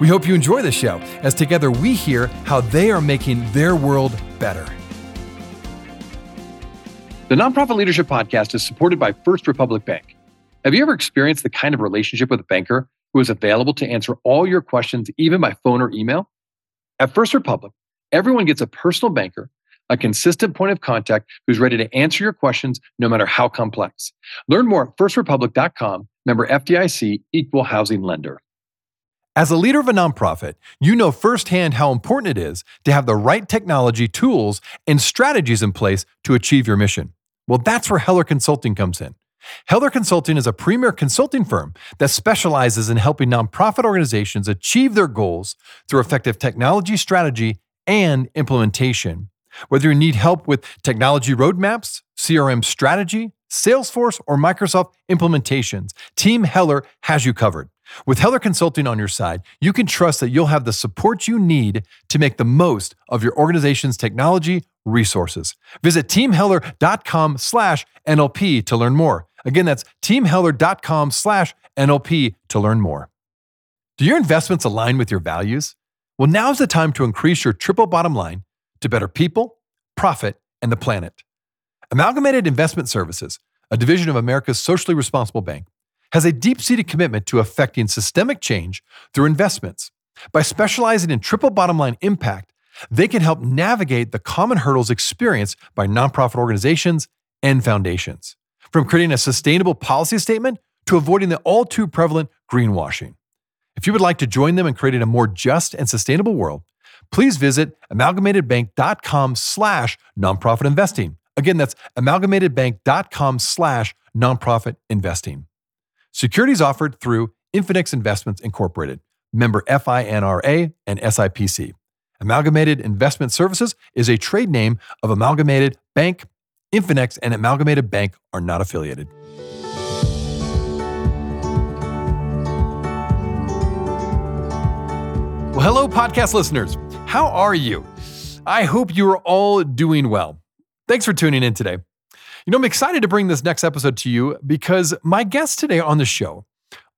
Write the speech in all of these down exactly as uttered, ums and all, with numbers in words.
We hope you enjoy the show as together we hear how they are making their world better. The Nonprofit Leadership Podcast is supported by First Republic Bank. Have you ever experienced the kind of relationship with a banker who is available to answer all your questions, even by phone or email? At First Republic, everyone gets a personal banker, a consistent point of contact who's ready to answer your questions no matter how complex. Learn more at first republic dot com, member F D I C, equal housing lender. As a leader of a nonprofit, you know firsthand how important it is to have the right technology, tools, and strategies in place to achieve your mission. Well, that's where Heller Consulting comes in. Heller Consulting is a premier consulting firm that specializes in helping nonprofit organizations achieve their goals through effective technology strategy and implementation. Whether you need help with technology roadmaps, C R M strategy, Salesforce, or Microsoft implementations, Team Heller has you covered. With Heller Consulting on your side, you can trust that you'll have the support you need to make the most of your organization's technology resources. Visit team heller dot com slash N L P to learn more. Again, that's team heller dot com slash N L P to learn more. Do your investments align with your values? Well, now's the time to increase your triple bottom line to better people, profit, and the planet. Amalgamated Investment Services, a division of America's socially responsible bank, has a deep-seated commitment to affecting systemic change through investments. By specializing in triple bottom line impact, they can help navigate the common hurdles experienced by nonprofit organizations and foundations, from creating a sustainable policy statement to avoiding the all-too-prevalent greenwashing. If you would like to join them in creating a more just and sustainable world, please visit amalgamated bank dot com slash nonprofit investing. Again, that's amalgamated bank dot com slash nonprofit investing. Securities offered through Infinex Investments Incorporated, member FINRA and S I P C. Amalgamated Investment Services is a trade name of Amalgamated Bank. Infinex and Amalgamated Bank are not affiliated. Well, hello, podcast listeners. How are you? I hope you are all doing well. Thanks for tuning in today. You know, I'm excited to bring this next episode to you because my guests today on the show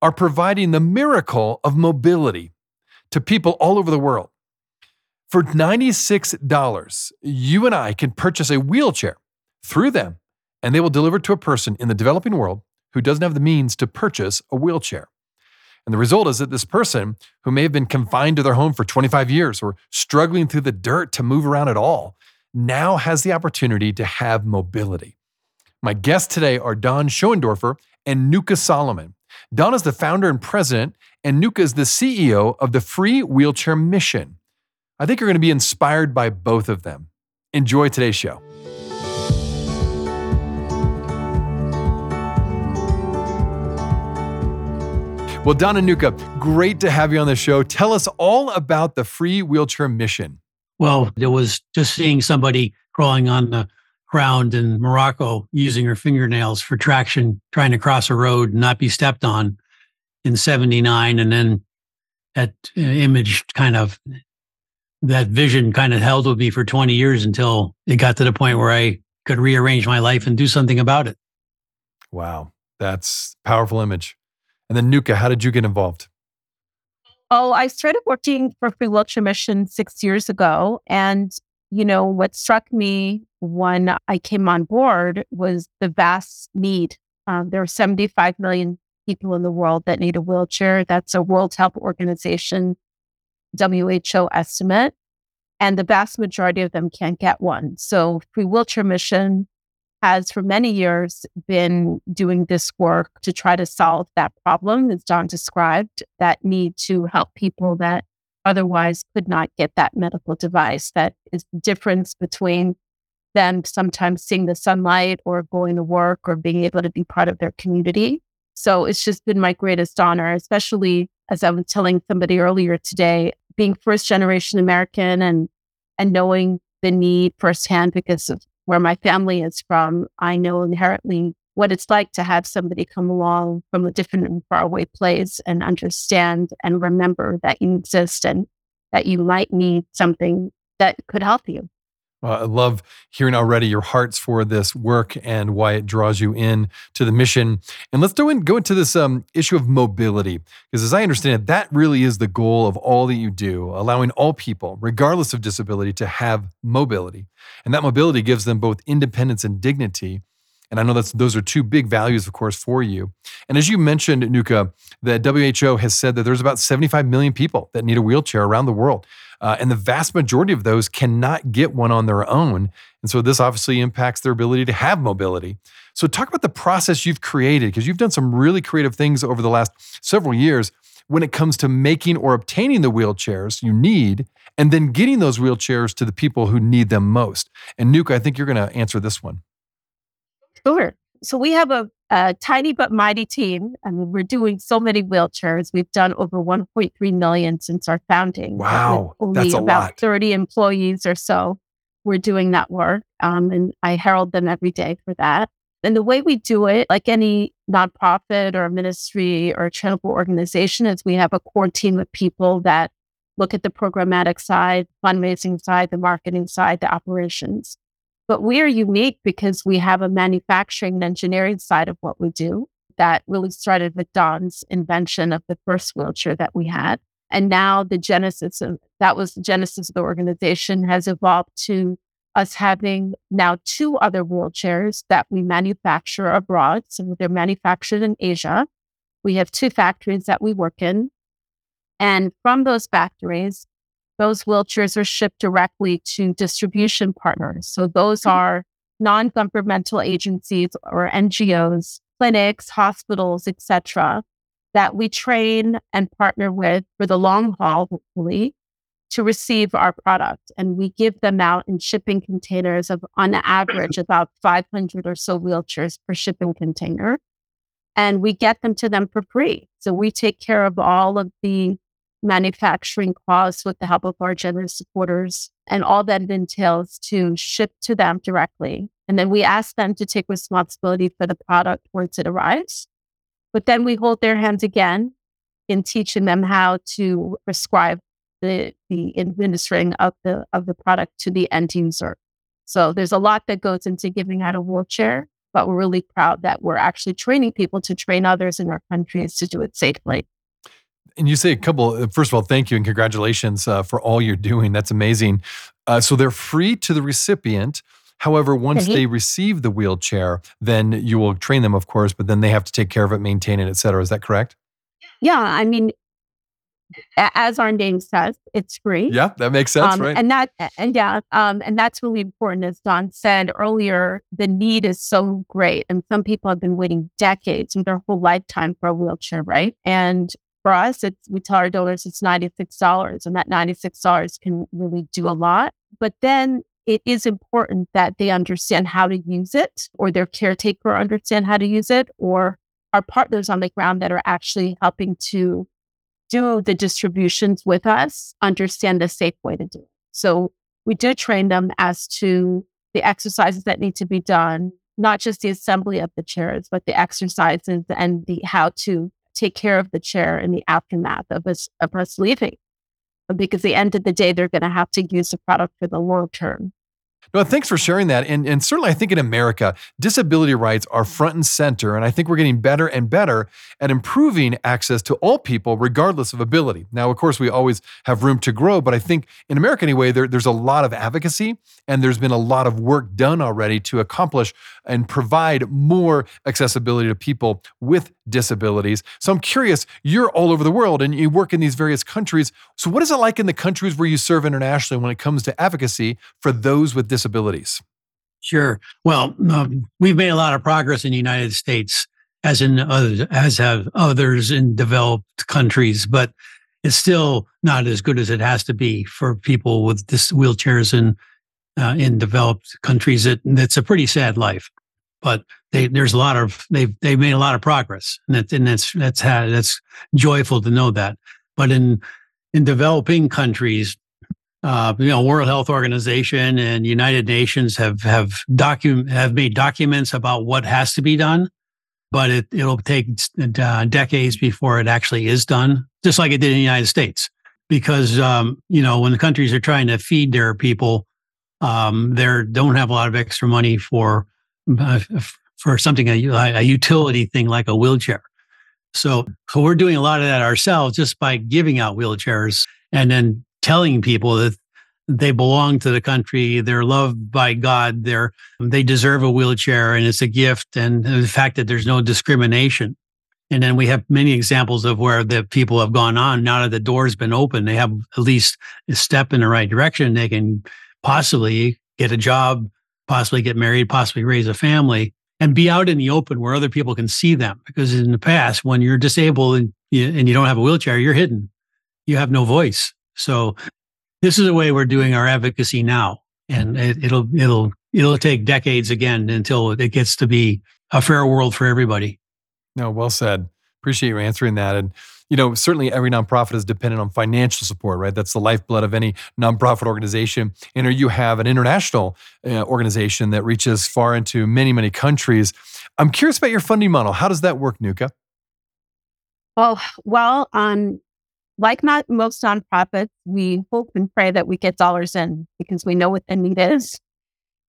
are providing the miracle of mobility to people all over the world. For ninety-six dollars, you and I can purchase a wheelchair through them, and they will deliver it to a person in the developing world who doesn't have the means to purchase a wheelchair. And the result is that this person, who may have been confined to their home for twenty-five years or struggling through the dirt to move around at all, now has the opportunity to have mobility. My guests today are Don Schoendorfer and Nuka Solomon. Don is the founder and president, and Nuka is the C E O of the Free Wheelchair Mission. I think you're going to be inspired by both of them. Enjoy today's show. Well, Don and Nuka, great to have you on the show. Tell us all about the Free Wheelchair Mission. Well, it was just seeing somebody crawling on the ground in Morocco using her fingernails for traction, trying to cross a road and not be stepped on in seventy-nine. And then that image kind of, that vision kind of held with me for twenty years until it got to the point where I could rearrange my life and do something about it. Wow, that's a powerful image. And then Nuka, how did you get involved? Oh, I started working for Free Wheelchair Mission six years ago. And, you know, what struck me when I came on board was the vast need. Um, there are seventy-five million people in the world that need a wheelchair. That's a World Health Organization, W H O estimate. And the vast majority of them can't get one. So Free Wheelchair Mission has for many years been doing this work to try to solve that problem, as Don described, that need to help people that otherwise could not get that medical device. That is the difference between them sometimes seeing the sunlight or going to work or being able to be part of their community. So it's just been my greatest honor, especially as I was telling somebody earlier today, being first generation American and and knowing the need firsthand because of where my family is from, I know inherently what it's like to have somebody come along from a different and faraway place and understand and remember that you exist and that you might need something that could help you. Well, I love hearing already your hearts for this work and why it draws you in to the mission. And let's go, in, go into this um, issue of mobility, because as I understand it, that really is the goal of all that you do, allowing all people, regardless of disability, to have mobility. And that mobility gives them both independence and dignity. And I know that's, those are two big values, of course, for you. And as you mentioned, Nuka, the W H O has said that there's about seventy-five million people that need a wheelchair around the world. Uh, and the vast majority of those cannot get one on their own. And so this obviously impacts their ability to have mobility. So talk about the process you've created, because you've done some really creative things over the last several years when it comes to making or obtaining the wheelchairs you need, and then getting those wheelchairs to the people who need them most. And Nuka, I think you're going to answer this one. Sure. So we have a, a tiny but mighty team. I mean, we're doing so many wheelchairs. We've done over one point three million since our founding. Wow, only that's a about lot. thirty employees or so. We're doing that work, um, and I herald them every day for that. And the way we do it, like any nonprofit or ministry or charitable organization, is we have a core team of people that look at the programmatic side, fundraising side, the marketing side, the operations. But we are unique because we have a manufacturing and engineering side of what we do that really started with Don's invention of the first wheelchair that we had. And now the genesis of that was the genesis of the organization has evolved to us having now two other wheelchairs that we manufacture abroad. So they're manufactured in Asia. We have two factories that we work in. And from those factories, those wheelchairs are shipped directly to distribution partners. So those are non-governmental agencies or N G Os, clinics, hospitals, et cetera, that we train and partner with for the long haul, hopefully, to receive our product. And we give them out in shipping containers of, on average, about five hundred or so wheelchairs per shipping container. And we get them to them for free. So we take care of all of the manufacturing costs with the help of our generous supporters and all that it entails to ship to them directly. And then we ask them to take responsibility for the product once it arrives. But then we hold their hands again in teaching them how to prescribe the the administering of the of the product to the end user. So there's a lot that goes into giving out a wheelchair, but we're really proud that we're actually training people to train others in our countries to do it safely. And you say a couple, first of all, thank you and congratulations uh, for all you're doing. That's amazing. Uh, so they're free to the recipient. However, once mm-hmm. they receive the wheelchair, then you will train them, of course, but then they have to take care of it, maintain it, et cetera. Is that correct? Yeah. I mean, as our name says, it's free. Yeah, that makes sense, um, right? And that, and yeah, um, and that's really important. As Don said earlier, the need is so great. And some people have been waiting decades and their whole lifetime for a wheelchair, right? And for us, it's, we tell our donors it's ninety-six dollars, and that ninety-six dollars can really do a lot. But then it is important that they understand how to use it, or their caretaker understand how to use it, or our partners on the ground that are actually helping to do the distributions with us understand the safe way to do it. So we do train them as to the exercises that need to be done, not just the assembly of the chairs, but the exercises and the how to take care of the chair in the aftermath of us of us leaving. Because at the end of the day, they're going to have to use the product for the long term. No, thanks for sharing that. And, and certainly I think in America, disability rights are front and center. And I think we're getting better and better at improving access to all people, regardless of ability. Now, of course, we always have room to grow. But I think in America anyway, there, there's a lot of advocacy and there's been a lot of work done already to accomplish and provide more accessibility to people with disabilities. So I'm curious, you're all over the world and you work in these various countries. So what is it like in the countries where you serve internationally when it comes to advocacy for those with disabilities? disabilities? Sure. Well, um, we've made a lot of progress in the United States, as in others, as have others in developed countries, but it's still not as good as it has to be for people with dis- wheelchairs in uh, in developed countries. It, it's a pretty sad life, but they, there's a lot of they've they've made a lot of progress, and, it, and that's that's how, that's joyful to know that. But in in developing countries, uh, you know, World Health Organization and United Nations have have docu- have made documents about what has to be done, but it, it'll take uh, decades before it actually is done, just like it did in the United States. Because, um, you know, when the countries are trying to feed their people, um, they don't have a lot of extra money for uh, for something, a, a utility thing like a wheelchair. So, so we're doing a lot of that ourselves just by giving out wheelchairs and then telling people that they belong to the country, they're loved by God, they're they deserve a wheelchair and it's a gift, and the fact that there's no discrimination. And then we have many examples of where the people have gone on, now that the door's been open, they have at least a step in the right direction. They can possibly get a job, possibly get married, possibly raise a family, and be out in the open where other people can see them. Because in the past, when you're disabled and you, and you don't have a wheelchair, you're hidden. You have no voice. So this is the way we're doing our advocacy now. And it, it'll it'll it'll take decades again until it gets to be a fair world for everybody. No, well said. Appreciate you answering that. And, you know, certainly every nonprofit is dependent on financial support, right? That's the lifeblood of any nonprofit organization. And you have an international uh, organization that reaches far into many, many countries. I'm curious about your funding model. How does that work, Nuka? Well, well, um, like not most nonprofits, we hope and pray that we get dollars in because we know what the need is.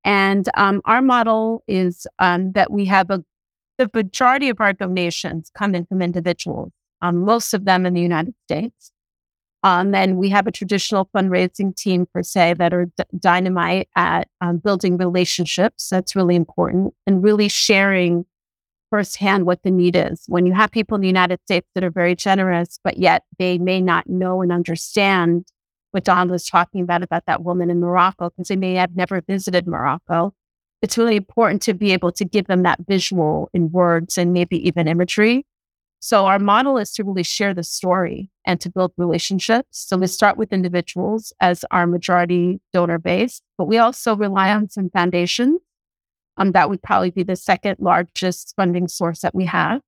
And um, our model is um, that we have a The majority of our donations come in from individuals, um, most of them in the United States. Um, and we have a traditional fundraising team, per se, that are d- dynamite at um, building relationships. That's really important, and really sharing firsthand what the need is. When you have people in the United States that are very generous, but yet they may not know and understand what Don was talking about, about that woman in Morocco, because they may have never visited Morocco. It's really important to be able to give them that visual in words and maybe even imagery. So our model is to really share the story and to build relationships. So we start with individuals as our majority donor base, but we also rely on some foundations. Um, that would probably be the second largest funding source that we have.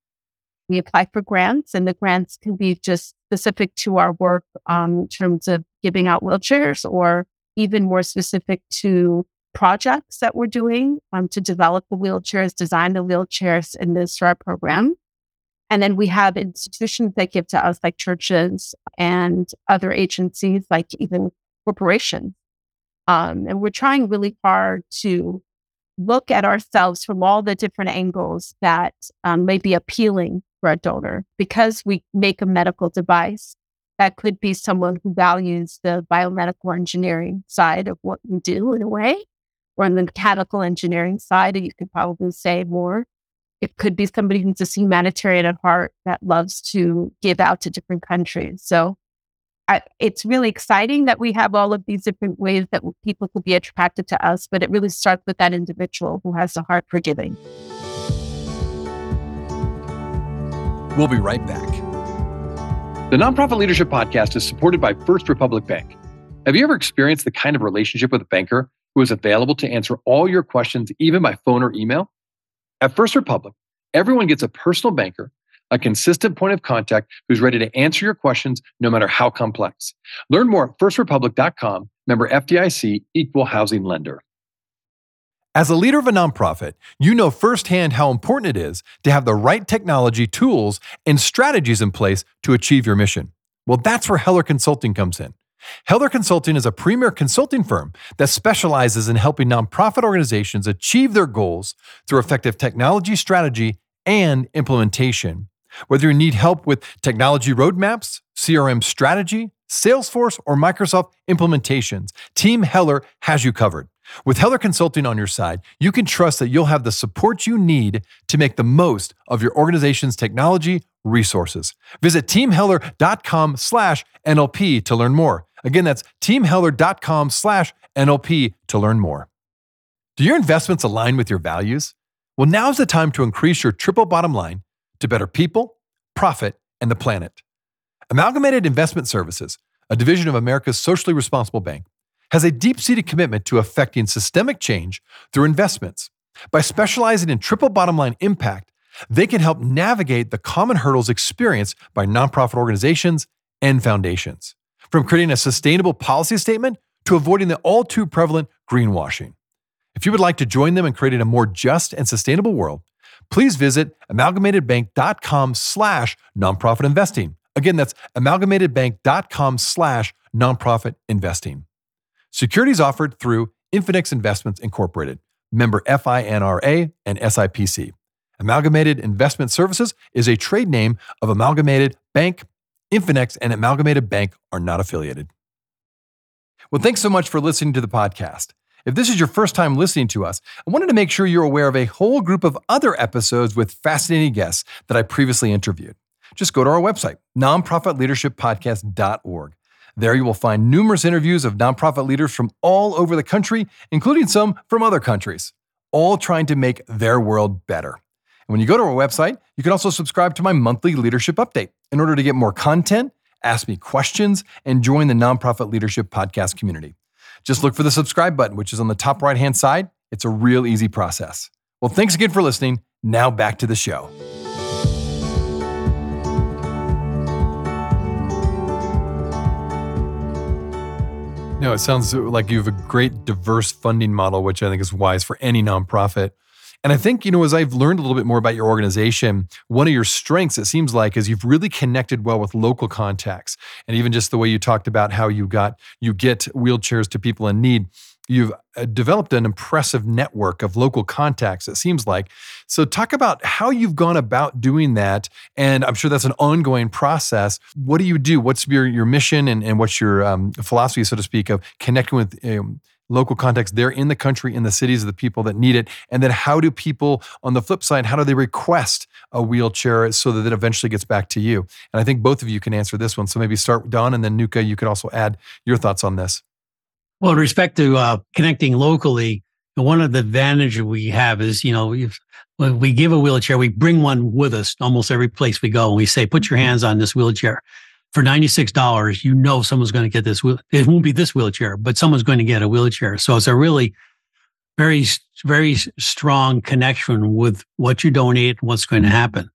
We apply for grants, and the grants can be just specific to our work um, in terms of giving out wheelchairs, or even more specific to projects that we're doing um, to develop the wheelchairs, design the wheelchairs in the STAR program. And then we have institutions that give to us, like churches and other agencies, like even corporations. Um, and we're trying really hard to look at ourselves from all the different angles that um, may be appealing for a donor. Because we make a medical device, that could be someone who values the biomedical engineering side of what we do in a way, or on the mechanical engineering side, you could probably say more. It could be somebody who's a humanitarian at heart that loves to give out to different countries. So I, it's really exciting that we have all of these different ways that people could be attracted to us, but it really starts with that individual who has a heart for giving. We'll be right back. The Nonprofit Leadership Podcast is supported by First Republic Bank. Have you ever experienced the kind of relationship with a banker who is available to answer all your questions, even by phone or email? At First Republic, everyone gets a personal banker, a consistent point of contact who's ready to answer your questions no matter how complex. Learn more at first republic dot com, member F D I C, equal housing lender. As a leader of a nonprofit, you know firsthand how important it is to have the right technology, tools, and strategies in place to achieve your mission. Well, that's where Heller Consulting comes in. Heller Consulting is a premier consulting firm that specializes in helping nonprofit organizations achieve their goals through effective technology strategy and implementation. Whether you need help with technology roadmaps, C R M strategy, Salesforce, or Microsoft implementations, Team Heller has you covered. With Heller Consulting on your side, you can trust that you'll have the support you need to make the most of your organization's technology resources. Visit team heller dot com slash N L P to learn more. Again, that's team heller dot com slash N L P to learn more. Do your investments align with your values? Well, now's the time to increase your triple bottom line to better people, profit, and the planet. Amalgamated Investment Services, a division of America's socially responsible bank, has a deep-seated commitment to affecting systemic change through investments. By specializing in triple bottom line impact, they can help navigate the common hurdles experienced by nonprofit organizations and foundations. from creating a sustainable policy statement to avoiding the all-too-prevalent greenwashing. If you would like to join them in creating a more just and sustainable world, please visit amalgamatedbank.com slash nonprofit investing. Again, that's amalgamatedbank.com slash nonprofit investing. Securities offered through Infinex Investments Incorporated, member FINRA and S I P C. Amalgamated Investment Services is a trade name of Amalgamated Bank. Infinex and Amalgamated Bank are not affiliated. Well, thanks so much for listening to the podcast. If this is your first time listening to us, I wanted to make sure you're aware of a whole group of other episodes with fascinating guests that I previously interviewed. Just go to our website, nonprofit leadership podcast dot org. There you will find numerous interviews of nonprofit leaders from all over the country, including some from other countries, all trying to make their world better. And when you go to our website, you can also subscribe to my monthly leadership update in order to get more content, ask me questions, and join the Nonprofit Leadership Podcast community. Just look for the subscribe button, which is on the top right-hand side. It's a real easy process. Well, thanks again for listening. Now back to the show. No, it sounds like you have a great diverse funding model, which I think is wise for any nonprofit. And I think, you know, as I've learned a little bit more about your organization, one of your strengths, it seems like, is you've really connected well with local contacts. And even just the way you talked about how you got, you get wheelchairs to people in need, you've developed an impressive network of local contacts, it seems like. So talk about how you've gone about doing that. And I'm sure that's an ongoing process. What do you do? What's your, your mission and, and what's your um, philosophy, so to speak, of connecting with um, local contacts there in the country, in the cities of the people that need it? And then how do people, on the flip side, how do they request a wheelchair so that it eventually gets back to you? And I think both of you can answer this one. So maybe start, Don, and then Nuka, you could also add your thoughts on this. Well, in respect to uh, connecting locally, one of the advantages we have is, you know, if, when we give a wheelchair, we bring one with us almost every place we go. And we say, put your hands on this wheelchair. For ninety-six dollars, you know someone's going to get this. It won't be this wheelchair, but someone's going to get a wheelchair. So it's a really very, very strong connection with what you donate and what's going to happen.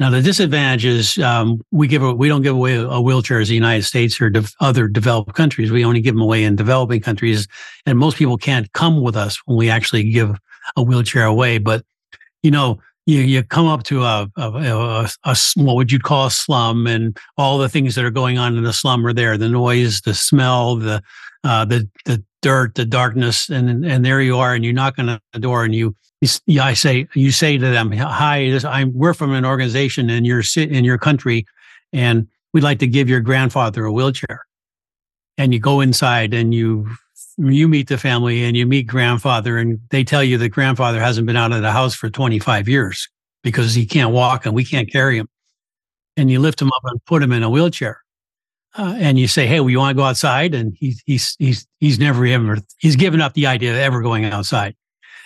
Now, the disadvantage is um, we give a, we don't give away a wheelchair as the United States or de- other developed countries. We only give them away in developing countries. And most people can't come with us when we actually give a wheelchair away. But, you know, You you come up to a, a, a, a what would you call a slum, and all the things that are going on in the slum are there: the noise, the smell, the uh, the the dirt, the darkness, and and there you are, and you knock on the door, and you, you I say you say to them, "Hi, this, I'm we're from an organization in your in your country, and we'd like to give your grandfather a wheelchair." And you go inside, and you. You meet the family and you meet grandfather, and they tell you that grandfather hasn't been out of the house for twenty-five years because he can't walk and we can't carry him. And you lift him up and put him in a wheelchair. Uh, and you say, hey, well, you want to go outside? And he's, he's, he's, he's never ever, he's given up the idea of ever going outside.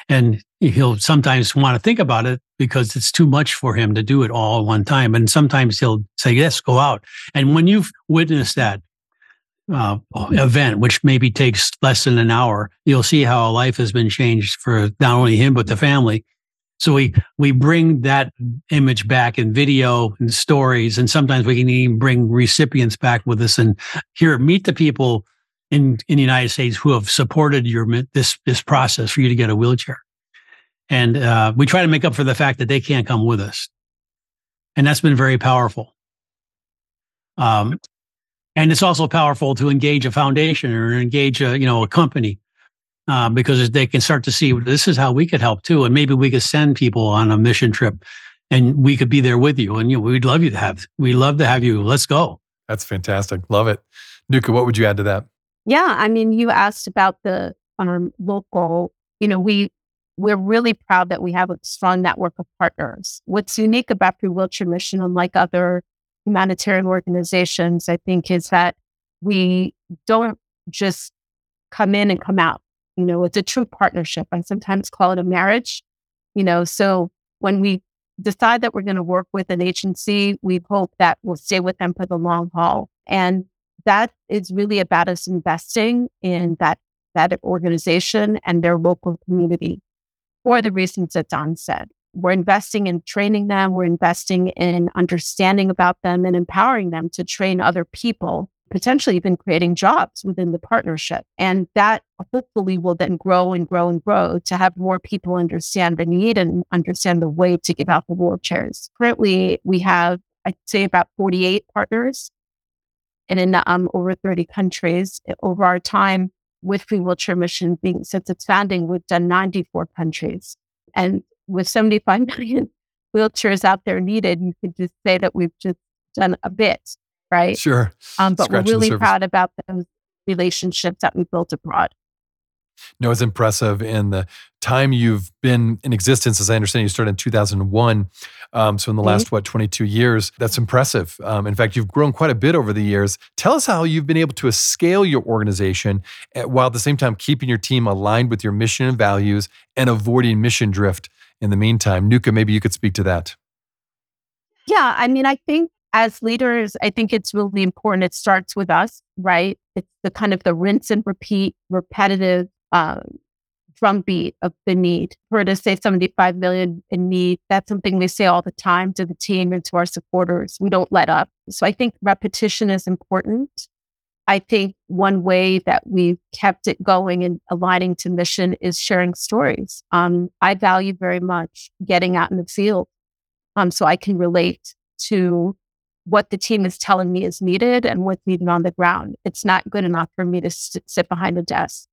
And he'll sometimes want to think about it because it's too much for him to do it all at one time. And sometimes he'll say, yes, go out. And when you've witnessed that, Uh, event, which maybe takes less than an hour, you'll see how life has been changed for not only him, but the family. So we we bring that image back in video and stories, and sometimes we can even bring recipients back with us and here, meet the people in, in the United States who have supported your this this process for you to get a wheelchair. And uh, we try to make up for the fact that they can't come with us. And that's been very powerful. Um. And it's also powerful to engage a foundation or engage a, you know, a company uh, because they can start to see this is how we could help too. And maybe we could send people on a mission trip and we could be there with you. And you know, we'd love you to have, we love to have you. Let's go. That's fantastic. Love it. Nuka, what would you add to that? Yeah. I mean, you asked about the um, local, you know, we, we're really proud that we have a strong network of partners. What's unique about Free Wheelchair Mission, unlike other humanitarian organizations, I think, is that we don't just come in and come out. You know, it's a true partnership. I sometimes call it a marriage. You know, so when we decide that we're going to work with an agency, we hope that we'll stay with them for the long haul. And that is really about us investing in that, that organization and their local community for the reasons that Don said. We're investing in training them. We're investing in understanding about them and empowering them to train other people potentially even creating jobs within the partnership. And that hopefully will then grow and grow and grow to have more people understand the need and understand the way to give out the wheelchairs. Currently, we have, I'd say, about forty-eight partners and in um, over thirty countries. Over our time with Free Wheelchair Mission, being since its founding, we've done ninety-four countries. And with seventy-five million wheelchairs out there needed, you could just say that we've just done a bit. Right. Sure. Um, but Scratching we're really proud about those relationships that we built abroad. No, it's impressive. And the time you've been in existence, as I understand, you started in two thousand one. Um, so in the mm-hmm. last, what, twenty-two years, that's impressive. Um, in fact, you've grown quite a bit over the years. Tell us how you've been able to scale your organization at, while at the same time keeping your team aligned with your mission and values and avoiding mission drift in the meantime. Nuka, maybe you could speak to that. Yeah. I mean, I think as leaders, I think it's really important. It starts with us, right? It's the kind of the rinse and repeat, repetitive um, drumbeat of the need. For to say seventy-five million in need, that's something we say all the time to the team and to our supporters. We don't let up. So I think repetition is important. I think one way that we've kept it going and aligning to mission is sharing stories. Um, I value very much getting out in the field um, so I can relate to what the team is telling me is needed and what's needed on the ground. It's not good enough for me to s- sit behind a desk.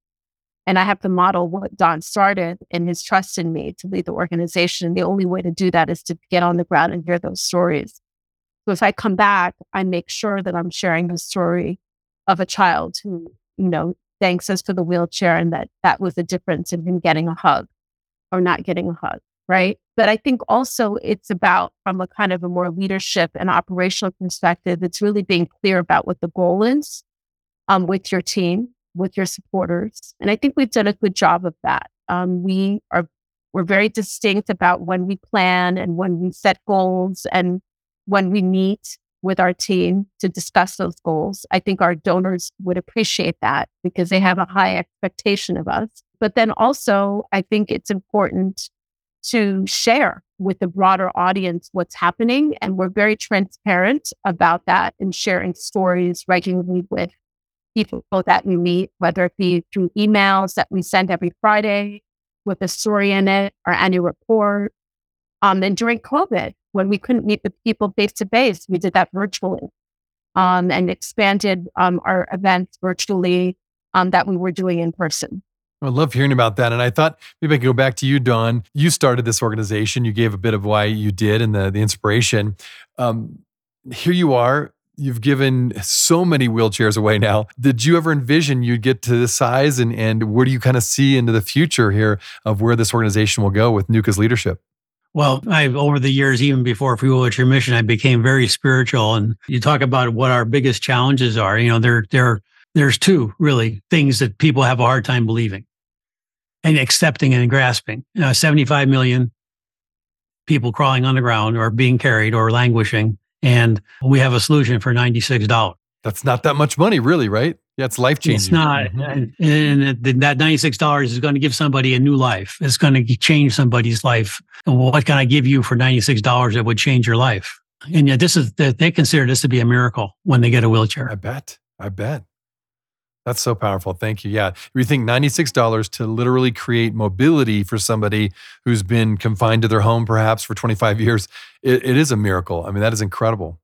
And I have to model what Don started and his trust in me to lead the organization. The only way to do that is to get on the ground and hear those stories. So if I come back, I make sure that I'm sharing the story of a child who, you know, thanks us for the wheelchair and that that was the difference in him getting a hug or not getting a hug. Right. But I think also it's about, from a kind of a more leadership and operational perspective, it's really being clear about what the goal is um, with your team, with your supporters. And I think we've done a good job of that. Um, we are, we're very distinct about when we plan and when we set goals and when we meet with our team to discuss those goals. I think our donors would appreciate that because they have a high expectation of us. But then also, I think it's important to share with the broader audience what's happening. And we're very transparent about that and sharing stories regularly with people that we meet, whether it be through emails that we send every Friday with a story in it, our annual report. Um, and during COVID, when we couldn't meet with people face-to-face, we did that virtually um, and expanded um, our events virtually um, that we were doing in person. I love hearing about that. And I thought maybe I could go back to you, Don. You started this organization. You gave a bit of why you did and the, the inspiration. Um, here you are. You've given so many wheelchairs away now. Did you ever envision you'd get to this size? And, and where do you kind of see into the future here of where this organization will go with Nuka's leadership? Well, I've over the years, even before Free Wheelchair Mission, I became very spiritual. And you talk about what our biggest challenges are. You know, there, there, there's two really things that people have a hard time believing and accepting and grasping. You know, seventy-five million people crawling on the ground or being carried or languishing. And we have a solution for ninety-six dollars. That's not that much money, really, right? Yeah, it's life-changing. It's not. Mm-hmm. And, and that ninety-six dollars is going to give somebody a new life. It's going to change somebody's life. And what can I give you for ninety-six dollars that would change your life? And yet this is, they consider this to be a miracle when they get a wheelchair. I bet. I bet. That's so powerful. Thank you. Yeah. We think ninety-six dollars to literally create mobility for somebody who's been confined to their home perhaps for twenty-five years. It, it is a miracle. I mean, that is incredible.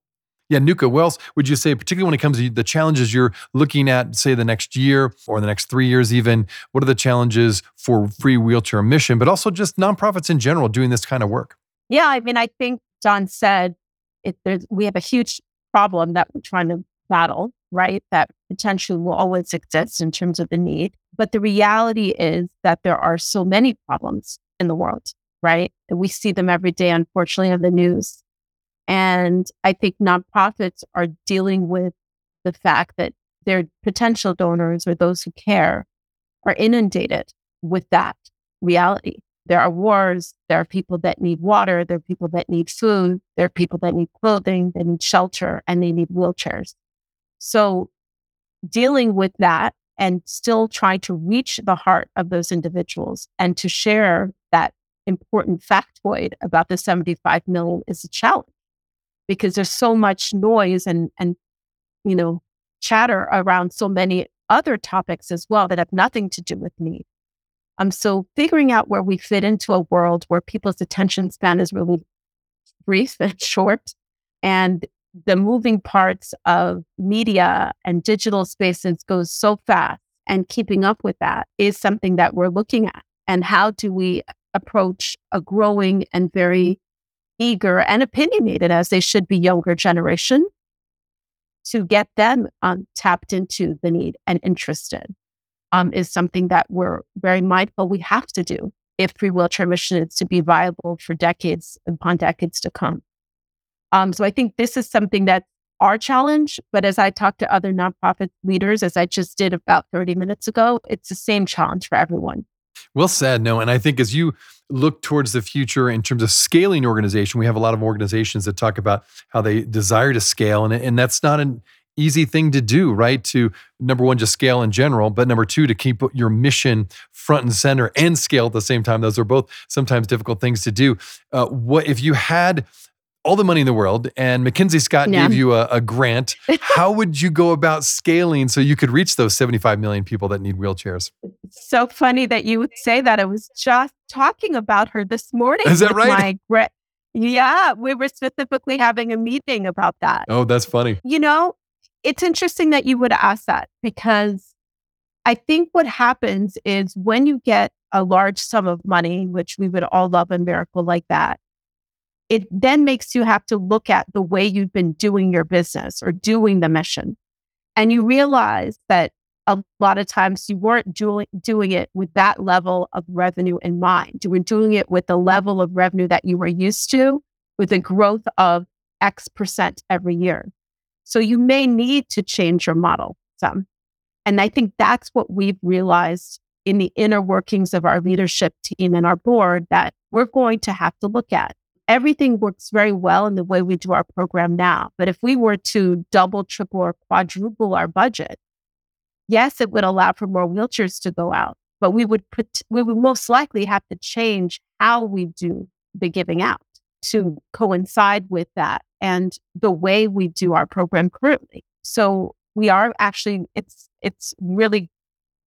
Yeah. Nuka, what else would you say, particularly when it comes to the challenges you're looking at, say the next year or the next three years even, what are the challenges for Free Wheelchair Mission, but also just nonprofits in general doing this kind of work? Yeah. I mean, I think John said it, there's, we have a huge problem that we're trying to battle, right? That potentially will always exist in terms of the need. But the reality is that there are so many problems in the world, right? We see them every day, unfortunately, on the news. And I think nonprofits are dealing with the fact that their potential donors or those who care are inundated with that reality. There are wars. There are people that need water. There are people that need food. There are people that need clothing. They need shelter and they need wheelchairs. So dealing with that and still trying to reach the heart of those individuals and to share that important factoid about the seventy-five million is a challenge because there's so much noise and, and you know, chatter around so many other topics as well that have nothing to do with me. Um, so figuring out where we fit into a world where people's attention span is really brief and short, and the moving parts of media and digital spaces goes so fast, and keeping up with that is something that we're looking at. And how do we approach a growing and very eager and opinionated, as they should be, younger generation to get them um, tapped into the need and interested um, is something that we're very mindful we have to do if Free Wheelchair Mission is to be viable for decades upon decades to come. Um, so I think this is something that's our challenge. But as I talk to other nonprofit leaders, as I just did about thirty minutes ago, it's the same challenge for everyone. Well said. No, and I think as you look towards the future in terms of scaling organization, we have a lot of organizations that talk about how they desire to scale. And, and that's not an easy thing to do, right? To, number one, just scale in general, but number two, to keep your mission front and center and scale at the same time. Those are both sometimes difficult things to do. Uh, what if you had all the money in the world and Mackenzie Scott yeah. gave you a, a grant, how would you go about scaling so you could reach those seventy-five million people that need wheelchairs? It's so funny that you would say that. I was just talking about her this morning. Is that right? My, yeah. We were specifically having a meeting about that. Oh, that's funny. You know, it's interesting that you would ask that, because I think what happens is when you get a large sum of money, which we would all love a miracle like that, it then makes you have to look at the way you've been doing your business or doing the mission. And you realize that a lot of times you weren't do- doing it with that level of revenue in mind. You were doing it with the level of revenue that you were used to, with a growth of X percent every year. So you may need to change your model some. And I think that's what we've realized in the inner workings of our leadership team and our board that we're going to have to look at. Everything works very well in the way we do our program now. But if we were to double, triple, or quadruple our budget, yes, it would allow for more wheelchairs to go out, but we would put, we would most likely have to change how we do the giving out to coincide with that and the way we do our program currently. So we are actually, it's it's really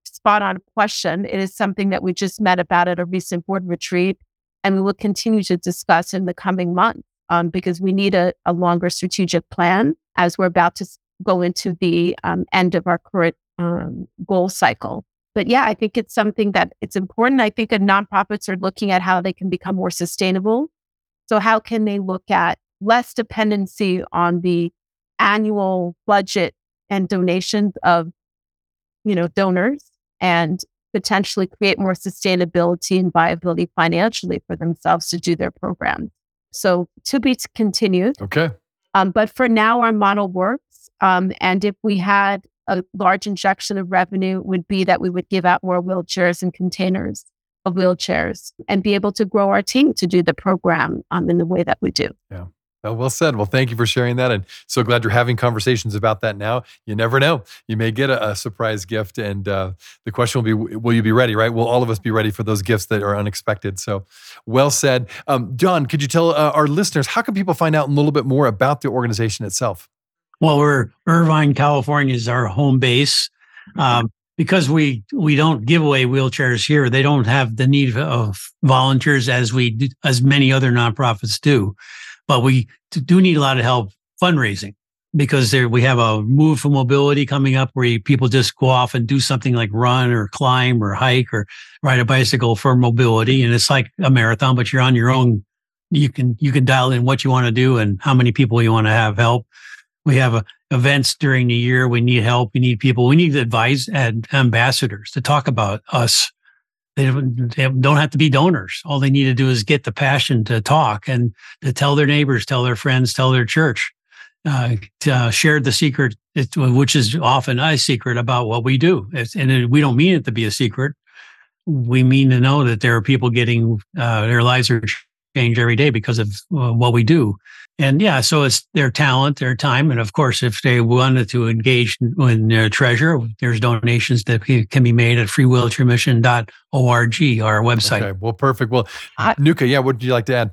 spot on question. It is something that we just met about at a recent board retreat. And we will continue to discuss in the coming month um, because we need a, a longer strategic plan as we're about to go into the um, end of our current um, goal cycle. But yeah, I think it's something that it's important. I think that nonprofits are looking at how they can become more sustainable. So how can they look at less dependency on the annual budget and donations of, you know, donors, and potentially create more sustainability and viability financially for themselves to do their program. So to be continued. Okay. Um, but for now, our model works. Um, and if we had a large injection of revenue, it would be that we would give out more wheelchairs and containers of wheelchairs and be able to grow our team to do the program um, in the way that we do. Yeah. Oh, well said. Well, thank you for sharing that. And so glad you're having conversations about that now. You never know. You may get a, a surprise gift. And uh, the question will be, will you be ready, right? Will all of us be ready for those gifts that are unexpected? So well said. Um, Don, could you tell uh, our listeners, how can people find out a little bit more about the organization itself? Well, we're Irvine, California is our home base. Um, because we we don't give away wheelchairs here, they don't have the need of volunteers as we do, as many other nonprofits do. But we do need a lot of help fundraising, because there we have a move for mobility coming up where people just go off and do something like run or climb or hike or ride a bicycle for mobility. And it's like a marathon, but you're on your own. You can you can dial in what you want to do and how many people you want to have help. We have a, events during the year. We need help. We need people. We need advice and ambassadors to talk about us. They don't have to be donors. All they need to do is get the passion to talk and to tell their neighbors, tell their friends, tell their church, uh, to uh, share the secret, which is often a secret about what we do. It's, and we don't mean it to be a secret. We mean to know that there are people getting uh, their lives are changed every day because of uh, what we do. And yeah, so it's their talent, their time. And of course, if they wanted to engage in their treasure, there's donations that can be made at free wheelchair mission dot org, our website. Okay, well, perfect. Well, I, Nuka, yeah, what would you like to add?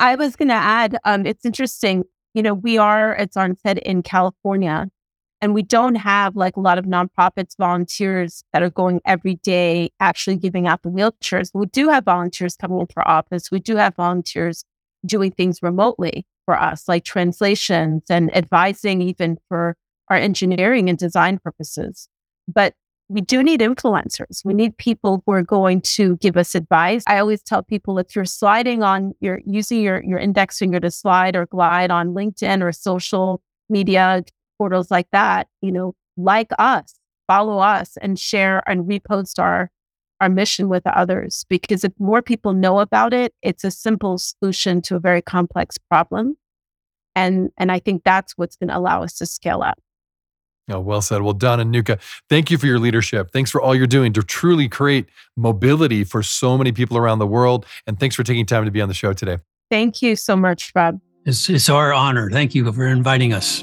I was going to add, um, it's interesting. You know, we are, as Arne said, in California. And we don't have like a lot of nonprofits, volunteers that are going every day actually giving out the wheelchairs. We do have volunteers coming in for office. We do have volunteers doing things remotely for us, like translations and advising even for our engineering and design purposes. But we do need influencers. We need people who are going to give us advice. I always tell people, if you're sliding on, you're using your, your index finger to slide or glide on LinkedIn or social media portals like that, you know, like us, follow us and share and repost our, our mission with others. Because if more people know about it, it's a simple solution to a very complex problem. And, and I think that's what's going to allow us to scale up. Oh, well said. Well, Don and Nuka, thank you for your leadership. Thanks for all you're doing to truly create mobility for so many people around the world. And thanks for taking time to be on the show today. Thank you so much, Rob. It's, it's our honor. Thank you for inviting us.